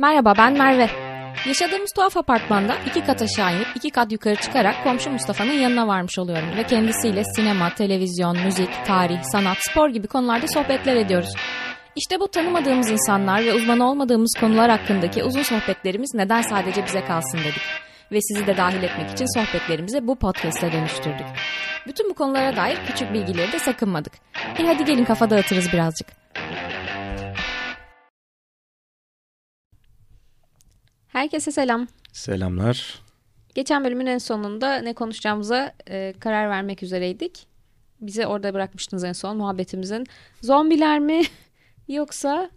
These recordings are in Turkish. Merhaba, ben Merve. Yaşadığımız tuhaf apartmanda 2 kat aşağı inip 2 kat yukarı çıkarak komşu Mustafa'nın yanına varmış oluyorum ve kendisiyle sinema, televizyon, müzik, tarih, sanat, spor gibi konularda sohbetler ediyoruz. İşte bu tanımadığımız insanlar ve uzman olmadığımız konular hakkındaki uzun sohbetlerimiz neden sadece bize kalsın dedik ve sizi de dahil etmek için sohbetlerimizi bu podcast'e dönüştürdük. Bütün bu konulara dair küçük bilgileri de sakınmadık. Hadi gelin kafa dağıtırız birazcık. Herkese selam. Selamlar. Geçen bölümün en sonunda ne konuşacağımıza karar vermek üzereydik. Bize orada bırakmıştınız en son muhabbetimizin. Zombiler mi yoksa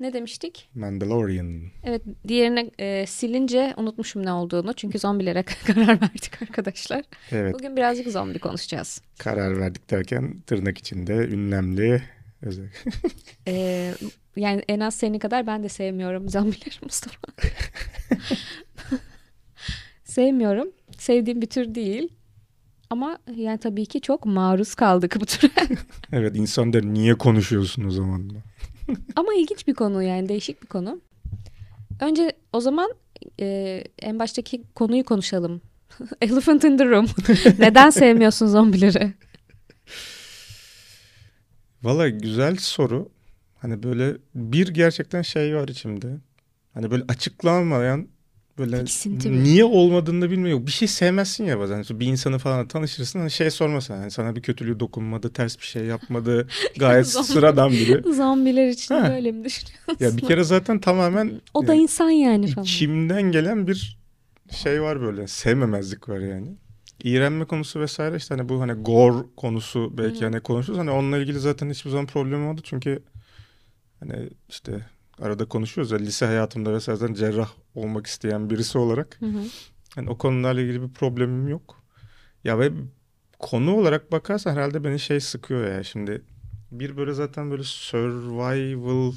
ne demiştik? Mandalorian. Evet, diğerine silince unutmuşum ne olduğunu. Çünkü zombilere karar verdik arkadaşlar. Evet. Bugün birazcık zombi konuşacağız. Karar verdik derken tırnak içinde ünlemli özellikle. Yani en az senin kadar ben de sevmiyorum zombileri Mustafa. Sevmiyorum. Sevdiğim bir tür değil. Ama yani tabii ki çok maruz kaldık bu türe. Evet, insan der niye konuşuyorsun o zaman? Ama ilginç bir konu, yani değişik bir konu. Önce o zaman en baştaki konuyu konuşalım. Elephant in the room. Neden sevmiyorsun zombileri? Valla güzel soru. Hani böyle bir gerçekten şey var içimde. Hani böyle açıklanmayan böyle İksinti niye mi olmadığını da bilmiyorum. Bir şey sevmezsin ya bazen. Bir insanı falan tanışırsın. Hani şey sormasın. Hani sana bir kötülüğü dokunmadı, ters bir şey yapmadı. Gayet sıradan biri. Zombiler için böyle mi düşünüyorsun? Ya bir kere zaten tamamen o da yani, insan yani falan. İçimden gelen bir şey var böyle. Sevmemezlik var yani. İğrenme konusu vesaire işte hani bu hani gore konusu belki hani konuşuruz. Hani onunla ilgili zaten hiçbir zaman problem oldu. Çünkü hani işte arada konuşuyoruz ya, lise hayatımda vesaireden cerrah olmak isteyen birisi olarak. Yani o konularla ilgili bir problemim yok. Ya ve konu olarak bakarsan herhalde beni şey sıkıyor ya şimdi. Bir böyle zaten böyle survival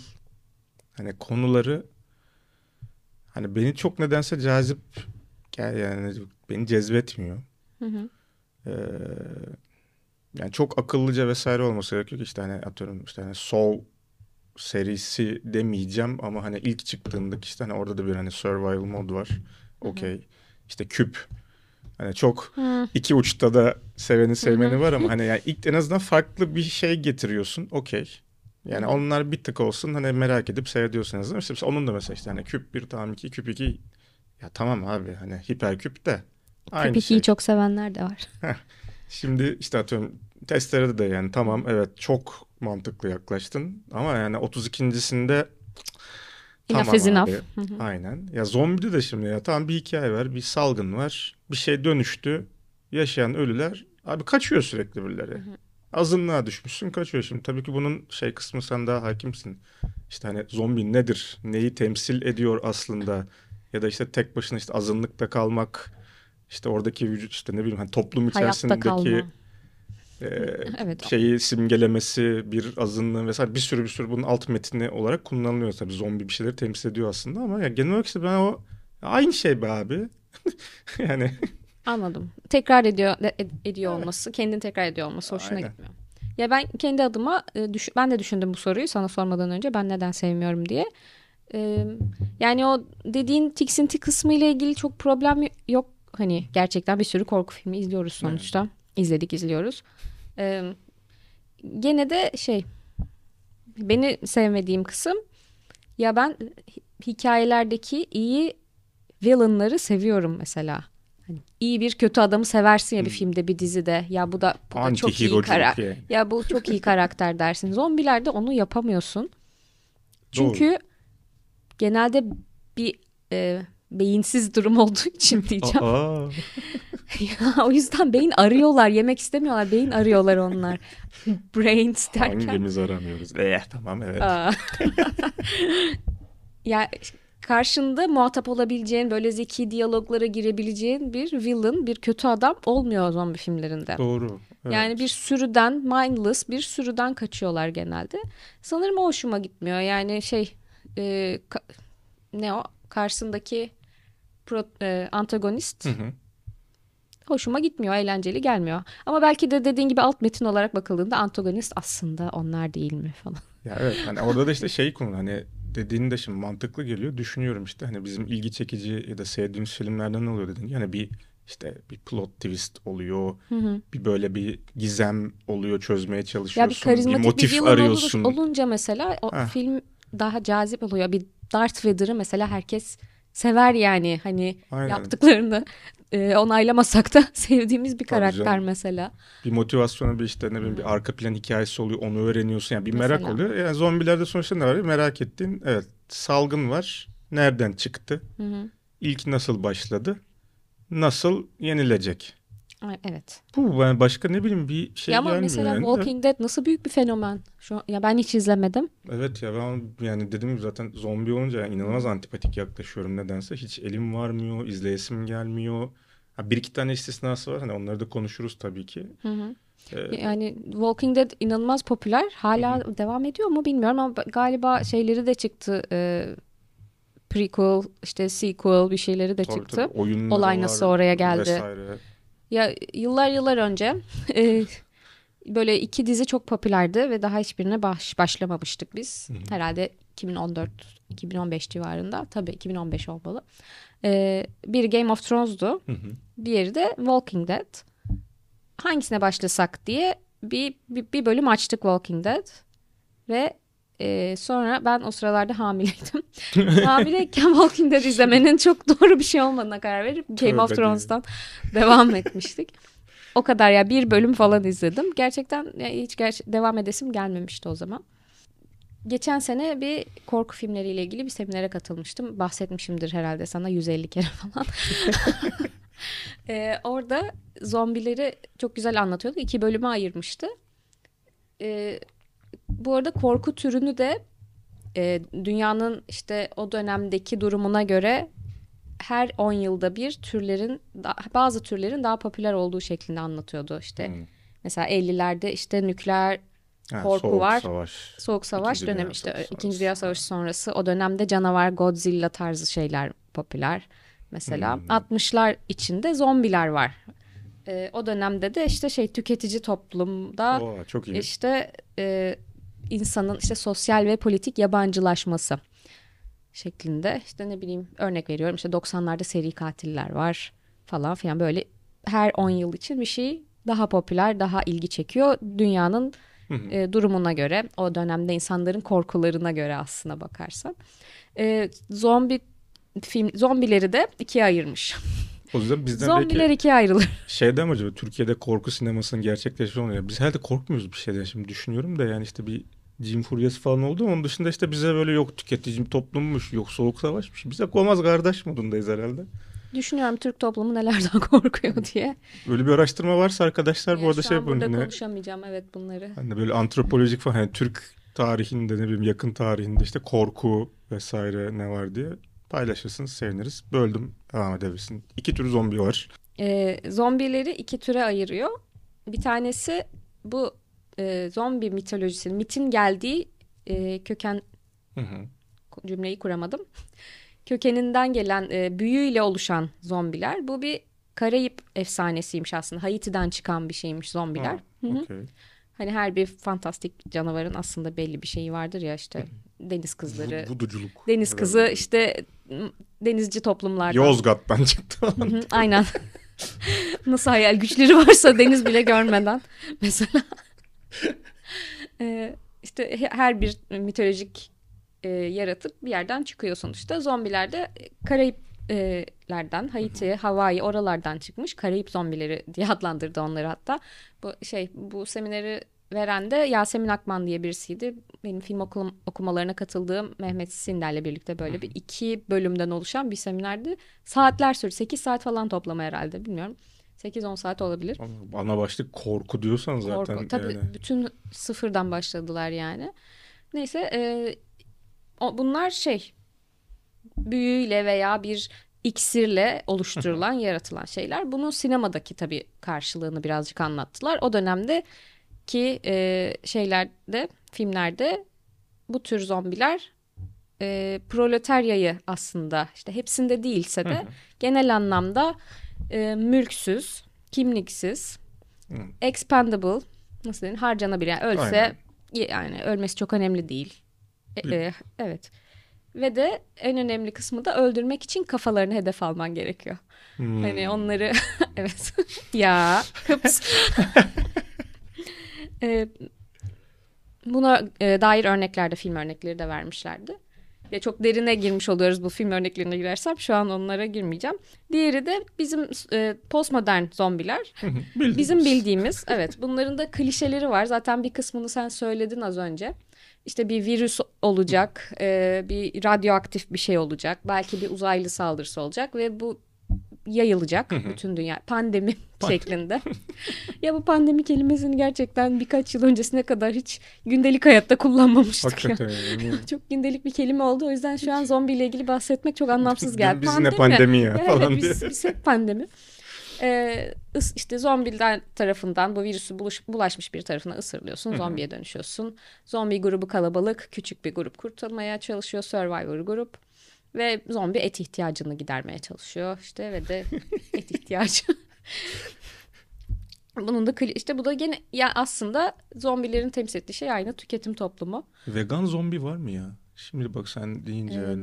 hani konuları hani beni çok nedense cazip yani beni cezbetmiyor. Yani çok akıllıca vesaire olması gerekiyor ki işte hani atıyorum işte hani Soul serisi demeyeceğim ama hani ilk çıktığındaki işte hani orada da bir hani survival mod var. Okey. İşte küp. Hani çok iki uçta da seveni sevmeni var ama hani yani ilk en azından farklı bir şey getiriyorsun. Okey. Yani onlar bir tık olsun hani merak edip seyrediyorsunuz. İşte onun da mesela işte hani küp 1 tam 2 küp 2 ya tamam abi hani hiper küp de aynı küp 2'yi şey. Çok sevenler de var. Şimdi işte atıyorum testlere de yani tamam evet çok mantıklı yaklaştın ama yani 32.sinde tamam abi. Aynen. Ya zombide de şimdi ya tamam bir hikaye var, bir salgın var, bir şey dönüştü, yaşayan ölüler abi kaçıyor sürekli birileri. Azınlığa düşmüşsün, kaçıyor şimdi. Tabii ki bunun şey kısmı sen daha hakimsin. İşte hani zombi nedir, neyi temsil ediyor aslında ya da işte tek başına işte azınlıkta kalmak, işte oradaki vücut işte ne bileyim hani toplum içerisindeki evet, şeyi simgelemesi, bir azınlığı vesaire bir sürü bunun alt metni olarak kullanılıyor. Tabii zombi bir şeyleri temsil ediyor aslında ama yani genel olarak işte ben o aynı şey be abi. Yani anladım. Tekrar ediyor olması, kendini tekrar ediyor olması hoşuna gitmiyor. Ya ben kendi adıma ben de düşündüm bu soruyu sana sormadan önce, ben neden sevmiyorum diye. Yani o dediğin tiksinti kısmı ile ilgili çok problem yok. Hani gerçekten bir sürü korku filmi izliyoruz sonuçta. Evet. İzliyoruz. Gene de beni sevmediğim kısım ya ben hikayelerdeki iyi villainları seviyorum mesela. Hani iyi bir kötü adamı seversin ya bir filmde, bir dizide. Ya bu da çok iyi karakter. Yani. Ya bu çok iyi karakter dersin. Zombilerde onu yapamıyorsun. Çünkü genelde bir beyinsiz durum olduğu için diyeceğim. Ya, o yüzden beyin arıyorlar. Yemek istemiyorlar. Beyin arıyorlar onlar. Brains derken. Hangimiz aramıyoruz? Tamam evet. Ya karşında muhatap olabileceğin, böyle zeki diyaloglara girebileceğin bir villain, bir kötü adam olmuyor zombi filmlerinde. Doğru. Evet. Yani bir sürüden, mindless bir sürüden kaçıyorlar genelde. Sanırım o hoşuma gitmiyor. Yani ne o? Karşısındaki antagonist hoşuma gitmiyor, eğlenceli gelmiyor. Ama belki de dediğin gibi alt metin olarak bakıldığında antagonist aslında onlar değil mi falan. Ya evet, hani orada da işte konu hani dediğin de şimdi mantıklı geliyor. Düşünüyorum işte hani bizim ilgi çekici ya da sevdiğimiz filmlerden ne oluyor dedin. Yani bir işte bir plot twist oluyor. Hı. Bir böyle bir gizem oluyor, çözmeye çalışıyorsun. Ya bir motif bir arıyorsun. Olunca mesela o film daha cazip oluyor. Bir Darth Vader'ı mesela herkes sever yani. Hani aynen, yaptıklarını onaylamasak da sevdiğimiz bir karakter mesela. Bir motivasyonu, bir işte ne bileyim bir arka plan hikayesi oluyor. Onu öğreniyorsun. Yani bir merak mesela oluyor. Yani zombilerde sonuçta ne var? Merak ettiğin, evet, salgın var. Nereden çıktı? Hı. İlk nasıl başladı? Nasıl yenilecek? Evet. Bu yani başka ne bileyim bir şey gelmiyor. Ya ama mesela yani Walking Dead nasıl büyük bir fenomen. Ya ben hiç izlemedim. Evet ya ben yani dedim zaten zombi olunca yani inanılmaz antipatik yaklaşıyorum nedense. Hiç elim varmıyor, izleyesim gelmiyor. Ha, bir iki tane istisnası var. Hani onları da konuşuruz tabii ki. Hı. Yani Walking Dead inanılmaz popüler. Hala hı, devam ediyor mu bilmiyorum ama galiba şeyleri de çıktı. Prequel, işte sequel bir şeyleri de tabii, çıktı. Tabii, olay nasıl oraya geldi vesaire. Ya yıllar önce böyle iki dizi çok popülerdi ve daha hiçbirine başlamamıştık biz. Hı-hı. Herhalde 2014-2015 civarında. Tabii 2015 olmalı. Bir Game of Thrones'du. Hı-hı. Diğeri de Walking Dead. Hangisine başlasak diye bir bölüm açtık Walking Dead ve sonra ben o sıralarda hamileydim. Hamileyken Walking Dead izlemenin çok doğru bir şey olmadığına karar verip Game of Thrones'tan devam etmiştik. O kadar ya, bir bölüm falan izledim. Gerçekten hiç devam edesim gelmemişti o zaman. Geçen sene bir korku filmleriyle ilgili bir seminere katılmıştım. Bahsetmişimdir herhalde sana 150 kere falan. Orada zombileri çok güzel anlatıyordu. 2 bölüme ayırmıştı. Bu arada korku türünü de dünyanın işte o dönemdeki durumuna göre her 10 yılda bir türlerin, bazı türlerin daha popüler olduğu şeklinde anlatıyordu. İşte mesela 50'lerde işte nükleer korku var. Soğuk savaş dönemi, işte 2. Dünya Savaşı sonrası o dönemde canavar, Godzilla tarzı şeyler popüler. Mesela 60'lar içinde zombiler var. O dönemde de işte şey, tüketici toplumda işte insanın işte sosyal ve politik yabancılaşması şeklinde, işte ne bileyim örnek veriyorum işte 90'larda seri katiller var falan filan, böyle her 10 yıl için bir şey daha popüler, daha ilgi çekiyor dünyanın durumuna göre, o dönemde insanların korkularına göre aslına bakarsan. Zombileri de ikiye ayırmış. O yüzden bizden zombiler ikiye ayrılır. Şeyden mi acaba, Türkiye'de korku sinemasının gerçekleşmesi olmuyor. Biz herhalde korkmuyoruz bir şeyden, şimdi düşünüyorum da yani işte bir cin furyası falan oldu. Onun dışında işte bize böyle yok tüketici toplummuş, yok soğuk savaşmış. Bize olmaz kardeş modundayız herhalde. Düşünüyorum Türk toplumu nelerden korkuyor diye. Böyle bir araştırma varsa arkadaşlar yani bu arada şey yapın. Şu an burada konuşamayacağım evet bunları. Hani böyle antropolojik falan yani Türk tarihinde ne bileyim yakın tarihinde işte korku vesaire ne var diye paylaşırsınız, seviniriz. Böldüm, devam edebilirsin. 2 tür zombi var. Zombileri 2 türe ayırıyor. Bir tanesi bu zombi mitolojisinin, mitin geldiği köken, cümleyi kuramadım. Kökeninden gelen büyüyle oluşan zombiler. Bu bir Karayip efsanesiymiş aslında. Haiti'den çıkan bir şeymiş zombiler. Okay. Hani her bir fantastik canavarın aslında belli bir şeyi vardır ya işte. Deniz kızları, vuduculuk. Deniz kızı evet, işte denizci toplumlardan. Yozgat'tan çıktı. Aynen. Nasıl hayal güçleri varsa deniz bile görmeden mesela. İşte her bir mitolojik yaratık bir yerden çıkıyor sonuçta. Zombiler de Karayiplerden, Haiti, Hawaii oralardan çıkmış. Karayip zombileri diye adlandırdı onları hatta. Bu semineri veren de Yasemin Akman diye birisiydi. Benim film okumalarına katıldığım Mehmet Sinder'le birlikte böyle bir 2 bölümden oluşan bir seminerdi. Saatler sürdü. 8 saat falan toplama herhalde. Bilmiyorum. 8-10 saat olabilir. Ana başlık korku diyorsan zaten. Korku. Tabii yani bütün sıfırdan başladılar yani. Neyse. Bunlar büyüyle veya bir iksirle oluşturulan, yaratılan şeyler. Bunun sinemadaki tabii karşılığını birazcık anlattılar. O dönemde ki şeylerde, filmlerde bu tür zombiler proletaryayı aslında işte hepsinde değilse de genel anlamda mülksüz, kimliksiz, expendable, nasıl diyeyim, harcanabilir. Yani ölse, yani ölmesi çok önemli değil. Evet. Ve de en önemli kısmı da öldürmek için kafalarını hedef alman gerekiyor. Hmm. Hani onları... evet. Ya. Buna dair örneklerde, film örnekleri de vermişlerdi. Ya çok derine girmiş oluyoruz bu film örneklerine girersem. Şu an onlara girmeyeceğim. Diğeri de bizim postmodern zombiler. Bizim bildiğimiz. Evet, bunların da klişeleri var. Zaten bir kısmını sen söyledin az önce. İşte bir virüs olacak, bir radyoaktif bir şey olacak, belki bir uzaylı saldırısı olacak ve bu yayılacak bütün dünya. Pandemi şeklinde. Ya bu pandemi kelimesini gerçekten birkaç yıl öncesine kadar hiç gündelik hayatta kullanmamıştık. Çok gündelik bir kelime oldu. O yüzden şu an zombiyle ilgili bahsetmek çok anlamsız geldi. Biz pandemi. Ne pandemi ya falan evet, diye. Biz hep pandemi. İşte zombiler tarafından bu virüsü bulaşmış bir tarafına ısırılıyorsun, zombiye dönüşüyorsun. Zombi grubu kalabalık, küçük bir grup kurtulmaya çalışıyor, survivor grup ve zombi et ihtiyacını gidermeye çalışıyor işte ve de et ihtiyacı. Bunun da işte bu da gene ya aslında zombilerin temsil ettiği şey aynı tüketim toplumu. Vegan zombi var mı ya? Şimdi bak sen deyince öyle.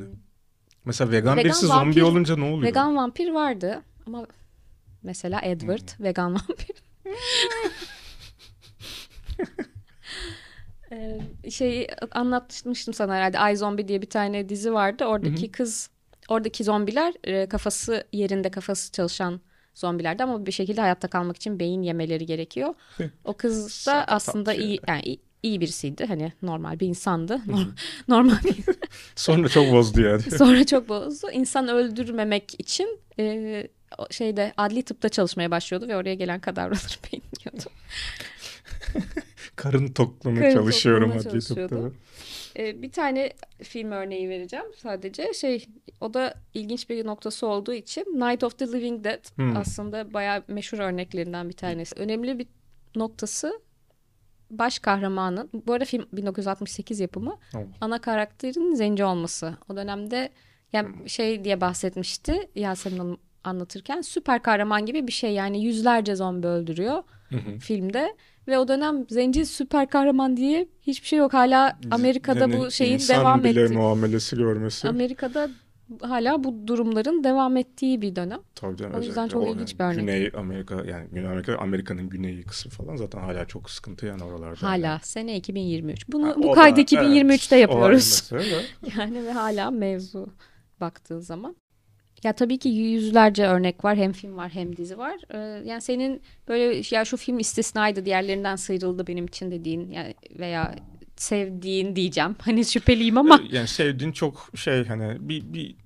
Mesela vegan birisi vampir, zombi olunca ne oluyor? Vegan vampir vardı ama mesela Edward vegan vampir. Şeyi anlatmıştım sana herhalde. I Zombie diye bir tane dizi vardı. Oradaki kız, oradaki zombiler kafası yerinde, kafası çalışan zombilerdi ama bir şekilde hayatta kalmak için beyin yemeleri gerekiyor. O kız da aslında iyi, yani iyi birisiydi. Hani normal bir insandı. Normal bir insan. Sonra çok bozdu yani. Sonra çok bozdu. İnsan öldürmemek için şeyde adli tıpta çalışmaya başlıyordu ve oraya gelen kadavraları beğeniyordu. Karın tokluğuna çalışıyorum adli tıpta. Bir tane film örneği vereceğim sadece. O da ilginç bir noktası olduğu için Night of the Living Dead aslında bayağı meşhur örneklerinden bir tanesi. Önemli bir noktası baş kahramanın, bu arada film 1968 yapımı, ana karakterin zenci olması. O dönemde yani şey diye bahsetmişti Yasemin Hanım anlatırken, süper kahraman gibi bir şey yani, yüzlerce zombi öldürüyor filmde ve o dönem zenci süper kahraman diye hiçbir şey yok. Hala Amerika'da yani bu şeyin devam ettiği, muamelesi görmesi. Amerika'da hala bu durumların devam ettiği bir dönem. Tabii canım. O yüzden çok ilginç bir örnek. Güney Amerika, yani Güney Amerika, Amerika'nın güneyi kısmı falan zaten hala çok sıkıntı yani oralarda. Hala yani. Sene 2023. Bunu bu kaydı 2023'te yapıyoruz. Yani ve hala mevzu baktığın zaman. Ya tabii ki yüzlerce örnek var. Hem film var hem dizi var. Yani senin böyle ya şu film istisnaydı, diğerlerinden sıyrıldı benim için dediğin yani veya sevdiğin diyeceğim. Hani şüpheliyim ama. Yani sevdiğin çok şey hani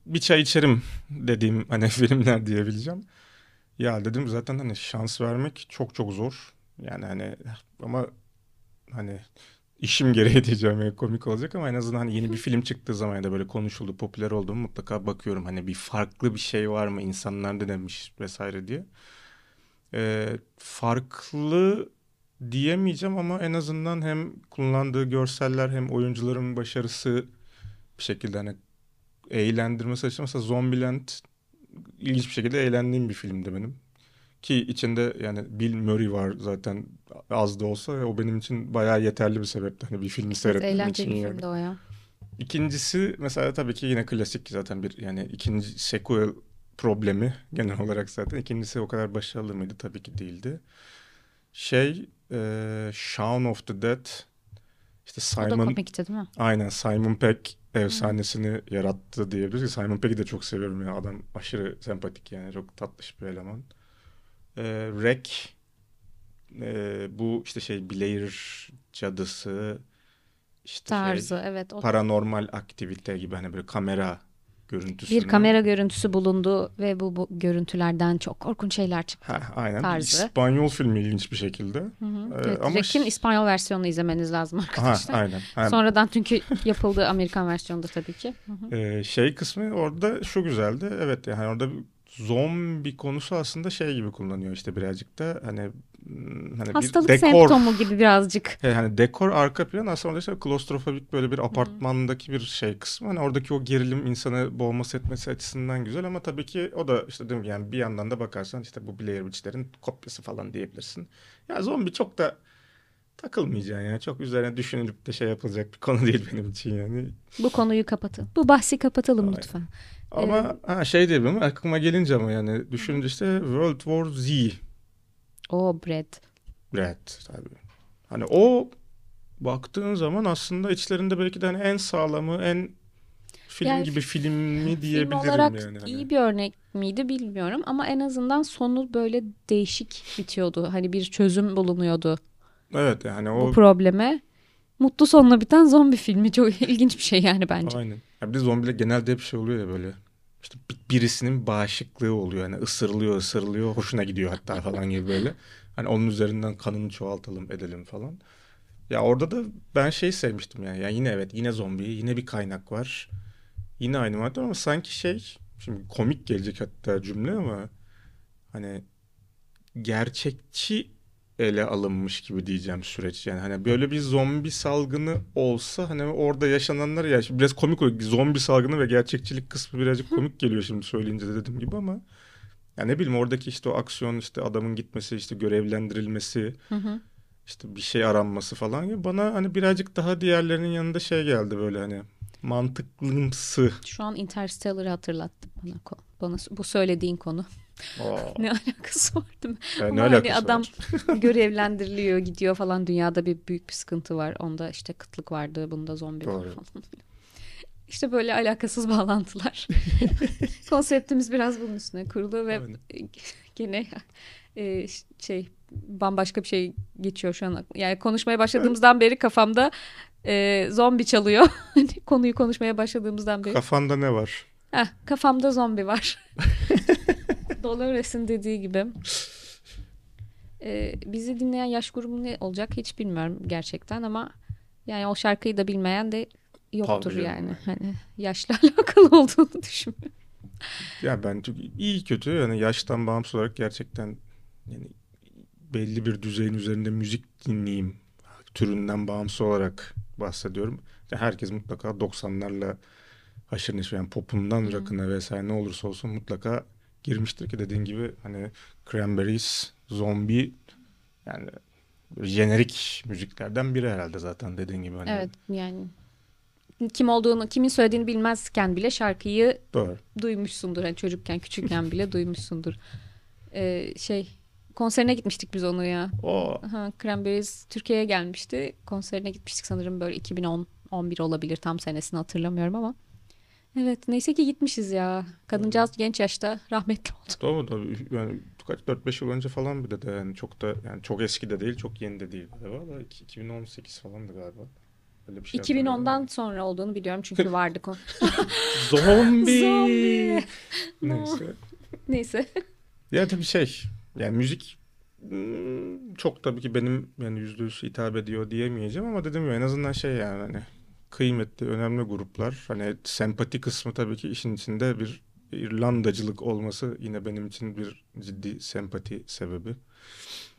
bir çay içerim dediğim hani filmler diyebileceğim. Ya dedim zaten hani şans vermek çok zor. Yani hani ama hani işim gereği diyeceğim yani komik olacak ama en azından hani yeni bir film çıktığı zaman ya da böyle konuşuldu, popüler oldu mu mutlaka bakıyorum. Hani bir farklı bir şey var mı, insanlar denemiş vesaire diye. Farklı diyemeyeceğim ama en azından hem kullandığı görseller hem oyuncuların başarısı bir şekilde hani eğlendirmesi açısından. Mesela Zombieland ilginç bir şekilde eğlendiğim bir filmdi benim. Ki içinde yani Bill Murray var zaten az da olsa, o benim için bayağı yeterli bir sebepti. Hani bir filmi seyretmem için. Eğlenceli bir filmdi o ya. İkincisi mesela tabii ki yine klasik zaten bir yani ikinci sequel problemi genel olarak zaten. İkincisi o kadar başarılı mıydı? Tabii ki değildi. Shaun of the Dead. İşte Simon, o da komikti değil mi? Aynen, Simon Pegg efsanesini yarattı diyebiliriz. Simon Pegg'i de çok seviyorum ya. Adam aşırı sempatik yani, çok tatlış bir eleman. REC, bu işte Blair cadısı işte tarzı, evet, o paranormal aktivite gibi hani böyle kamera görüntüsü. Bir kamera görüntüsü bulundu ve bu görüntülerden çok korkunç şeyler çıktı. Aynen. Tarzı. İspanyol filmi ilginç bir şekilde. Evet, ama REC'in İspanyol versiyonunu izlemeniz lazım arkadaşlar. Aynen. Sonradan çünkü yapıldı Amerikan versiyonunda tabii ki. Kısmı orada şu güzeldi. Evet yani orada zombi konusu aslında şey gibi kullanıyor işte birazcık da hani hastalık bir dekor semptomu gibi birazcık. Hani dekor arka plan aslında orada işte klostrofobik böyle bir apartmandaki bir şey kısmı. Hani oradaki o gerilim insanı boğması etmesi açısından güzel ama tabii ki o da işte değil mi yani bir yandan da bakarsan işte bu Blair Witch'lerin kopyası falan diyebilirsin. Ya zombi çok da takılmayacaksın yani. Çok üzerine düşünülüp de şey yapılacak bir konu değil benim için yani. Bu konuyu kapatın. Bu bahsi kapatalım aynen. Lütfen. Ama şey diyebilirim aklıma gelince ama yani düşününce işte World War Z. O Brad tabii. Hani o baktığın zaman aslında içlerinde belki de hani en sağlamı, en film yani, gibi filmi diyebilirim film olarak yani. İyi bir örnek miydi bilmiyorum ama en azından sonu böyle değişik bitiyordu. Hani bir çözüm bulunuyordu. Evet yani o... Bu probleme mutlu sonla biten zombi filmi çok ilginç bir şey yani bence. Aynen. Ya bir de zombiler genelde hep şey oluyor ya böyle. İşte birisinin bağışıklığı oluyor. Hani ısırılıyor, hoşuna gidiyor hatta falan gibi böyle. Hani onun üzerinden kanını çoğaltalım, edelim falan. Ya orada da ben şeyi sevmiştim yani. Yani yine evet, yine zombi, yine bir kaynak var. Yine aynı madde ama sanki şey... Şimdi komik gelecek hatta cümle ama... Hani gerçekçi ele alınmış gibi diyeceğim süreç. Yani hani böyle bir zombi salgını olsa... Hani orada yaşananlar ya... Yani biraz komik oluyor. Zombi salgını ve gerçekçilik kısmı birazcık komik geliyor şimdi söyleyince de dediğim gibi ama... Ya ne bileyim oradaki işte o aksiyon, işte adamın gitmesi, işte görevlendirilmesi... işte bir şey aranması falan gibi. Bana hani birazcık daha diğerlerinin yanında şey geldi böyle hani... Mantıklımsı. Şu an Interstellar'ı hatırlattım bana bu söylediğin konu. Ne alakası var değil mi? Yani ama hani adam görevlendiriliyor, gidiyor falan. Dünyada bir büyük bir sıkıntı var. Onda işte kıtlık vardı, bunda zombi var falan. İşte böyle alakasız bağlantılar. Konseptimiz biraz bunun üstüne kurulu ve gene şey bambaşka bir şey geçiyor şu an. Yani konuşmaya başladığımızdan beri kafamda zombi çalıyor. Konuyu konuşmaya başladığımızdan beri. Kafamda ne var? Kafamda zombi var. Dolores'in dediği gibi. Bizi dinleyen yaş grubu ne olacak hiç bilmiyorum gerçekten ama yani o şarkıyı da bilmeyen de yoktur yani. Hani yaşla alakalı olduğunu düşünüyorum. Ya ben çok iyi kötü yani yaştan bağımsız olarak gerçekten yani belli bir düzeyin üzerinde müzik dinleyeyim türünden bağımsız olarak bahsediyorum. Herkes mutlaka 90'larla haşır neşir yani popundan rock'ına vesaire ne olursa olsun mutlaka girmiştir ki dediğin gibi hani Cranberries, Zombie yani jenerik müziklerden biri herhalde zaten dediğin gibi. Hani... Evet yani kim olduğunu, kimin söylediğini bilmezken bile şarkıyı duymuşsundur. Yani çocukken, küçükken bile duymuşsundur. Konserine gitmiştik biz onu ya. Cranberries Türkiye'ye gelmişti. Konserine gitmiştik sanırım böyle 2010-11 olabilir. Tam senesini hatırlamıyorum ama. Evet neyse ki gitmişiz ya. Kadıncağız genç yaşta rahmetli oldu. Doğru. Yani 4-5 yıl önce falan bir de yani çok da yani çok eski de değil, çok yeni de değil. Valla 2018 falandı galiba. Öyle bir şey 2010'dan sonra olduğunu biliyorum çünkü vardı konu. Zombi. Neyse. Ya tabii yani müzik çok tabii ki benim yani %100 hitap ediyor diyemeyeceğim ama dedim ya en azından şey yani hani kıymetli önemli gruplar hani sempati kısmı tabii ki işin içinde bir İrlandacılık olması yine benim için bir ciddi sempati sebebi.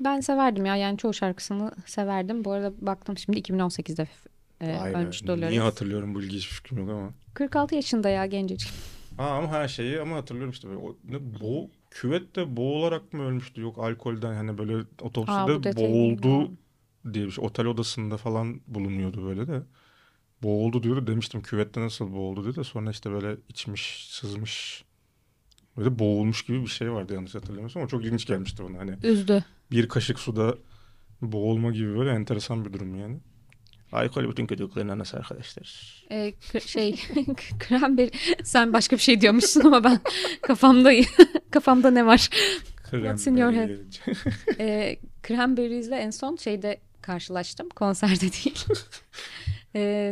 Ben severdim ya yani çoğu şarkısını severdim. Bu arada baktım şimdi 2018'de ölmüş Dolores. Niye hatırlıyorum bu ilginç fikrim yok ama. 46 yaşında ya gencecik. Ama her şeyi ama hatırlıyorum işte böyle bu küvette boğularak mı ölmüştü? Yok alkolden hani böyle otopside boğuldu diye bir şey. Otel odasında falan bulunuyordu böyle de. Boğuldu diyordu demiştim küvette nasıl boğuldu diyor da sonra işte böyle içmiş, sızmış böyle boğulmuş gibi bir şey vardı yanlış hatırlamıyorsam ama çok ilginç gelmişti bana hani. Üzdü. Bir kaşık suda boğulma gibi böyle enteresan bir durum yani. Alkol bütün kötülüklerin anası arkadaşlar. Kremberi... Sen başka bir şey diyormuşsun ama ben kafamda ne var? Kremberi. Cranberries'le en son şeyde karşılaştım. Konserde değil.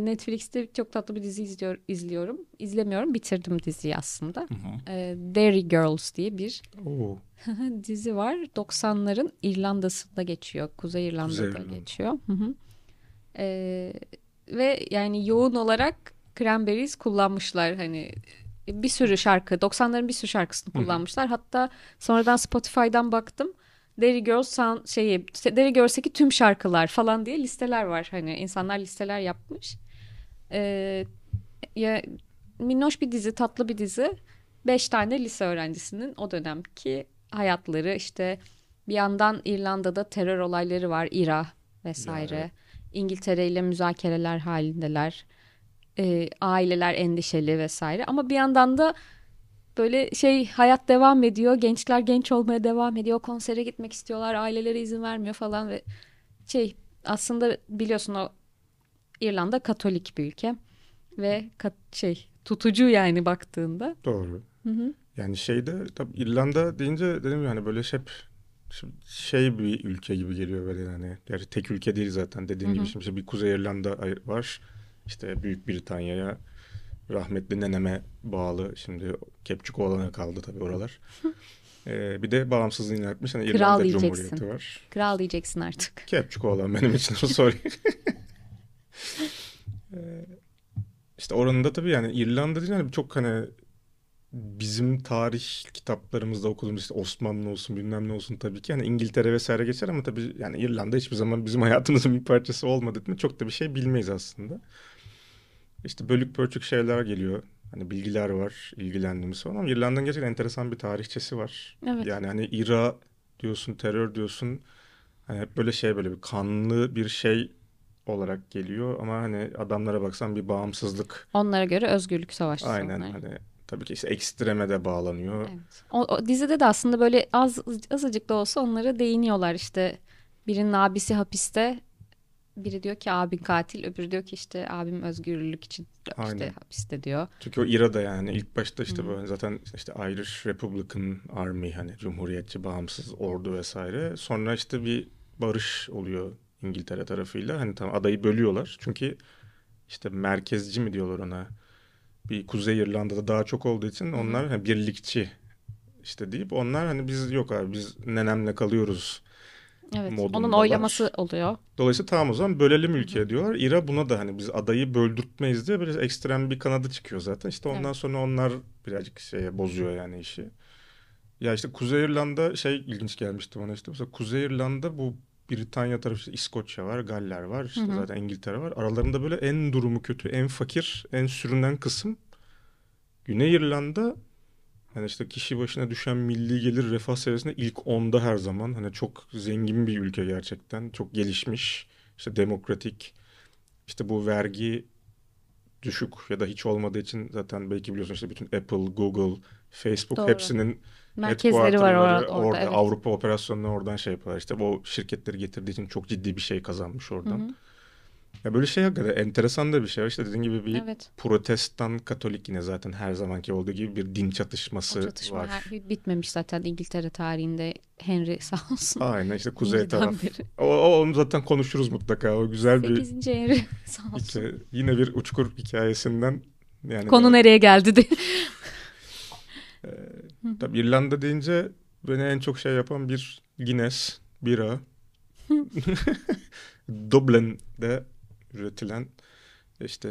Netflix'te çok tatlı bir dizi izliyorum. İzlemiyorum. Bitirdim diziyi aslında. Derry Girls diye bir dizi var. 90'ların İrlanda'sında geçiyor. Kuzey İrlanda'da geçiyor. Ve yani yoğun olarak Cranberries kullanmışlar hani bir sürü şarkı 90'ların bir sürü şarkısını kullanmışlar. Hatta sonradan Spotify'dan baktım Derry Girls'teki tüm şarkılar falan diye listeler var hani insanlar listeler yapmış. Ya minnoş bir dizi, tatlı bir dizi. 5 tane lise öğrencisinin o dönemki hayatları işte bir yandan İrlanda'da terör olayları var, IRA vesaire. Evet. İngiltere ile müzakereler halindeler. Aileler endişeli vesaire. Ama bir yandan da böyle hayat devam ediyor. Gençler genç olmaya devam ediyor. Konsere gitmek istiyorlar. Ailelere izin vermiyor falan ve aslında biliyorsun o İrlanda Katolik bir ülke ve tutucu yani baktığında. Doğru. Hı-hı. Yani tabii İrlanda deyince dedim ya böyle hep bir ülke gibi geliyor böyle yani tek ülke değil zaten dediğim gibi şimdi bir Kuzey İrlanda var. Büyük Britanya'ya rahmetli neneme bağlı. Şimdi kepçük olana kaldı tabii oralar. Bir de bağımsızlığını yapmış. İrlanda Cumhuriyeti var. Kral diyeceksin artık. Kepçük olan benim için sorry. Oranın da tabii yani İrlanda değil çok bizim tarih kitaplarımızda okuduğumuz Osmanlı olsun bilmem ne olsun tabii ki. Yani İngiltere vesaire geçer ama tabii yani İrlanda hiçbir zaman bizim hayatımızın bir parçası olmadı değil mi? Çok da bir şey bilmeyiz aslında. Bölük pörçük şeyler geliyor. Bilgiler var, ilgilendiğimiz falan. Ama İrlanda'nın gerçekten enteresan bir tarihçesi var. Evet. Yani İRA diyorsun, terör diyorsun. Hep böyle bir kanlı bir şey olarak geliyor. Ama adamlara baksan bir bağımsızlık. Onlara göre özgürlük savaşçısı. Aynen onlar. Tabii ki ekstreme de bağlanıyor. Evet. O dizide de aslında böyle azıcık da olsa onlara değiniyorlar. Birinin abisi hapiste. Biri diyor ki abin katil, öbürü diyor ki abim özgürlük için hapiste diyor. Çünkü o İRA'da yani ilk başta böyle zaten Irish Republican Army cumhuriyetçi bağımsız ordu vesaire. Sonra bir barış oluyor İngiltere tarafıyla. Tam adayı bölüyorlar. Çünkü merkezci mi diyorlar ona? Bir Kuzey İrlanda'da daha çok olduğu için onlar birlikçi deyip onlar biz yok abi biz nenemle kalıyoruz. Evet, modundalar. Onun oylaması oluyor. Dolayısıyla tamam o zaman bölelim ülkeye diyorlar. İRA buna da biz adayı böldürtmeyiz diye biraz ekstrem bir kanadı çıkıyor zaten. Ondan sonra onlar birazcık bozuyor yani işi. Ya Kuzey İrlanda ilginç gelmişti bana mesela Kuzey İrlanda bu Britanya tarafı İskoçya var, Galler var, zaten İngiltere var. Aralarında böyle en durumu kötü, en fakir, en sürünen kısım Güney İrlanda. Kişi başına düşen milli gelir refah seviyesinde ilk 10'da her zaman. Çok zengin bir ülke gerçekten. Çok gelişmiş. Demokratik. Bu vergi düşük ya da hiç olmadığı için zaten belki biliyorsun bütün Apple, Google, Facebook Doğru. hepsinin merkezleri var orada evet. Avrupa operasyonları oradan yapıyorlar. Bu şirketleri getirdiği için çok ciddi bir şey kazanmış oradan. Hı-hı. Ya böyle hakikaten enteresan da bir şey var. Dediğin gibi bir Protestan Katolik yine zaten her zamanki olduğu gibi bir din çatışması var. Bitmemiş zaten İngiltere tarihinde Henry sağ olsun. Aynen kuzey taraf. Onu zaten konuşuruz mutlaka. O güzel 8. Henry sağ olsun. Yine bir uçkur hikayesinden. Yani konu nereye geldi de. Tabii İrlanda deyince beni en çok yapan bir Guinness, bira. Dublin'de üretilen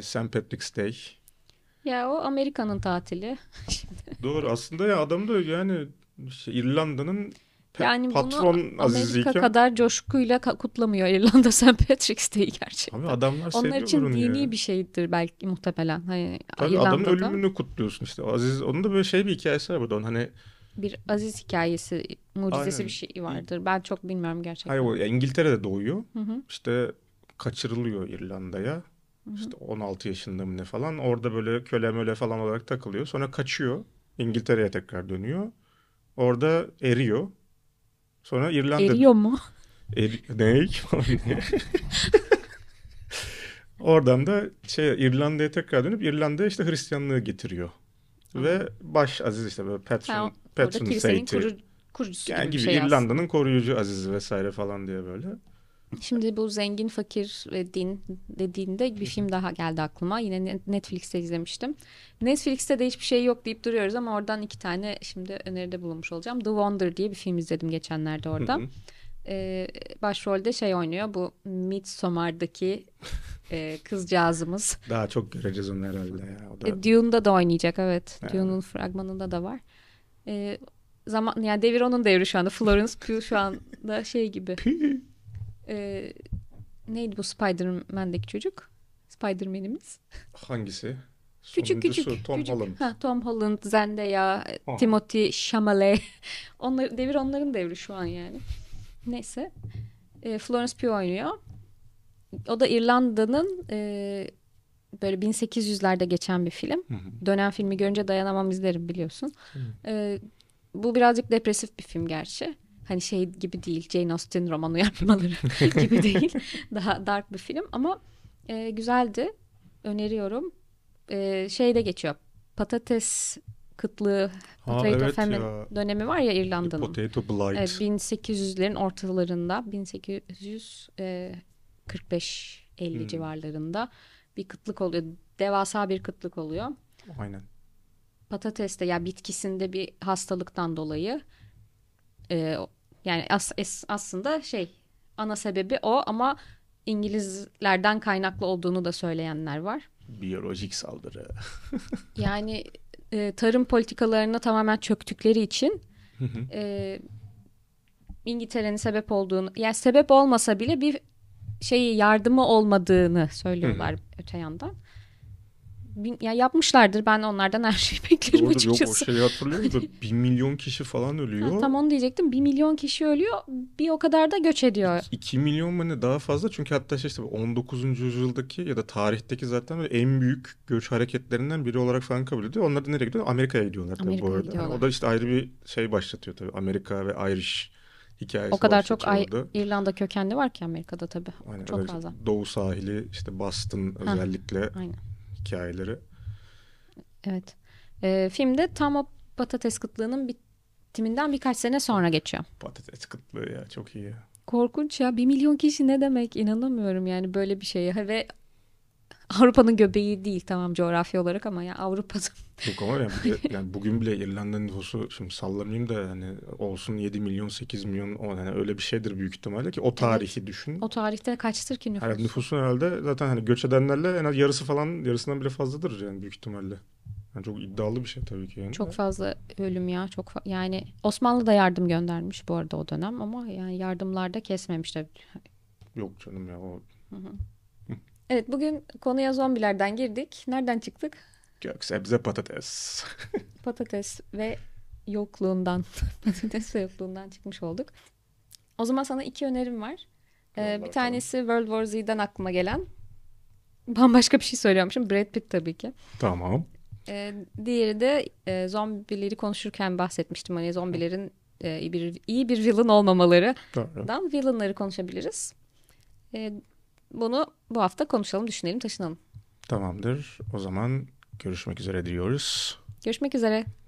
St. Patrick's Day. Ya o Amerika'nın tatili. Doğru aslında ya adam da yani İrlanda'nın yani patron aziziyken. Amerika kadar coşkuyla kutlamıyor İrlanda St. Patrick's Day'i gerçekten. Abi adamlar seviyor onlar için dini bir şeydir belki muhtemelen. Hani tabii adamın ölümünü kutluyorsun aziz. Onun da böyle bir hikayesi var burada. Onun bir aziz hikayesi, mucizesi Aynen. bir şey vardır. Ben çok bilmiyorum gerçekten. Hayır, İngiltere'de doğuyor. Hı-hı. Kaçırılıyor İrlanda'ya. Hı-hı. 16 yaşında mı ne falan. Orada böyle köle möle falan olarak takılıyor. Sonra kaçıyor. İngiltere'ye tekrar dönüyor. Orada eriyor. Sonra İrlanda... Eriyor mu? Ne? Oradan da İrlanda'ya tekrar dönüp İrlanda'ya Hristiyanlığı getiriyor. Ve baş aziz böyle patron saint'i. Kurucusu yani gibi İrlanda'nın aslında. Koruyucu azizi vesaire falan diye böyle. Şimdi bu zengin fakir ve din dediğinde bir film daha geldi aklıma. Yine Netflix'te izlemiştim. Netflix'te de hiçbir şey yok deyip duruyoruz ama oradan 2 tane şimdi öneride bulunmuş olacağım. The Wonder diye bir film izledim geçenlerde orada. Başrolde oynuyor bu Midsommar'daki kızcağızımız. Daha çok göreceğiz onu herhalde ya. O da... Dune'da da oynayacak evet. Yani. Dune'un fragmanında da var. Zaman yani devir onun devri şu anda. Florence Pugh şu anda gibi. Neydi bu Spider-Man'deki çocuk? Spider-Man'imiz. Hangisi? Küçük. Tom Holland. Tom Holland, Zendaya, Timothy Chalamet. Onların devri onların devri şu an yani. Neyse. Florence Pugh oynuyor. O da İrlanda'nın böyle 1800'lerde geçen bir film. Hı-hı. Dönen filmi görünce dayanamam izlerim, biliyorsun. Bu birazcık depresif bir film gerçi. Hani şey gibi değil, Jane Austen roman uyarlamaları gibi değil. Daha dark bir film ama güzeldi. Öneriyorum. Şeyde geçiyor. Patates kıtlığı, potato famine dönemi var ya İrlanda'nın. Potato blight. 1800'lerin ortalarında, 1845-50 civarlarında bir kıtlık oluyor. Devasa bir kıtlık oluyor. Aynen. Patateste, ya yani bitkisinde bir hastalıktan dolayı yani aslında şey, ana sebebi o ama İngilizlerden kaynaklı olduğunu da söyleyenler var. Biyolojik saldırı. Yani tarım politikalarına tamamen çöktükleri için İngiltere'nin sebep olduğunu, yani sebep olmasa bile bir şeyi, yardımı olmadığını söylüyorlar öte yandan. Ya yapmışlardır, ben onlardan her şeyi beklerim. Doğrudur, açıkçası. Yok, o şeyi hatırlıyor musun? 1 milyon kişi falan ölüyor. Ha, tam onu diyecektim. 1 milyon kişi ölüyor. Bir o kadar da göç ediyor. 2 milyon mu ne, daha fazla. Çünkü hatta şey işte 19. yüzyıldaki ya da tarihteki zaten en büyük göç hareketlerinden biri olarak falan kabul ediyor. Onlar da nereye gidiyor? Amerika'ya gidiyorlar tabii bu arada. Yani o da işte ayrı bir şey başlatıyor tabii. Amerika ve Irish hikayesi. O kadar çok İrlanda kökenli var ki Amerika'da tabii. Aynen, çok fazla. Doğu sahili, işte Boston özellikle. Aynen. Hikayeleri. Evet. Filmde tam o patates kıtlığının bitiminden birkaç sene sonra geçiyor. Patates kıtlığı ya, çok iyi. Korkunç ya. 1 milyon kişi ne demek? İnanamıyorum yani böyle bir şeye. Ve Avrupa'nın göbeği değil, tamam, coğrafya olarak ama ya Avrupa'da. Yok ama yani bugün bile İrlanda'nın nüfusu, şimdi sallamayayım da yani olsun 7 milyon, 8 milyon yani öyle bir şeydir büyük ihtimalle ki o tarihi düşün. O tarihte kaçtır ki nüfus? Yani nüfusun herhalde zaten hani göç edenlerle en az yarısı falan, yarısından bile fazladır yani büyük ihtimalle. Yani çok iddialı bir şey tabii ki yani. Çok fazla ölüm ya, çok yani Osmanlı da yardım göndermiş bu arada o dönem ama yani yardımlarda kesmemiş tabii. Yok canım ya o. Hı. Evet, bugün konuya zombilerden girdik. Nereden çıktık? Gök, sebze, patates. Patates ve yokluğundan. Patates ve yokluğundan çıkmış olduk. O zaman sana 2 önerim var. Bir tanesi tamam. World War Z'den aklıma gelen. Bambaşka bir şey söylüyormuşum. Brad Pitt tabii ki. Tamam. Diğeri de zombileri konuşurken bahsetmiştim. Hani zombilerin iyi bir villain olmamalarından villainları konuşabiliriz. Bunu bu hafta konuşalım, düşünelim, taşınalım. Tamamdır. O zaman görüşmek üzere diyoruz. Görüşmek üzere.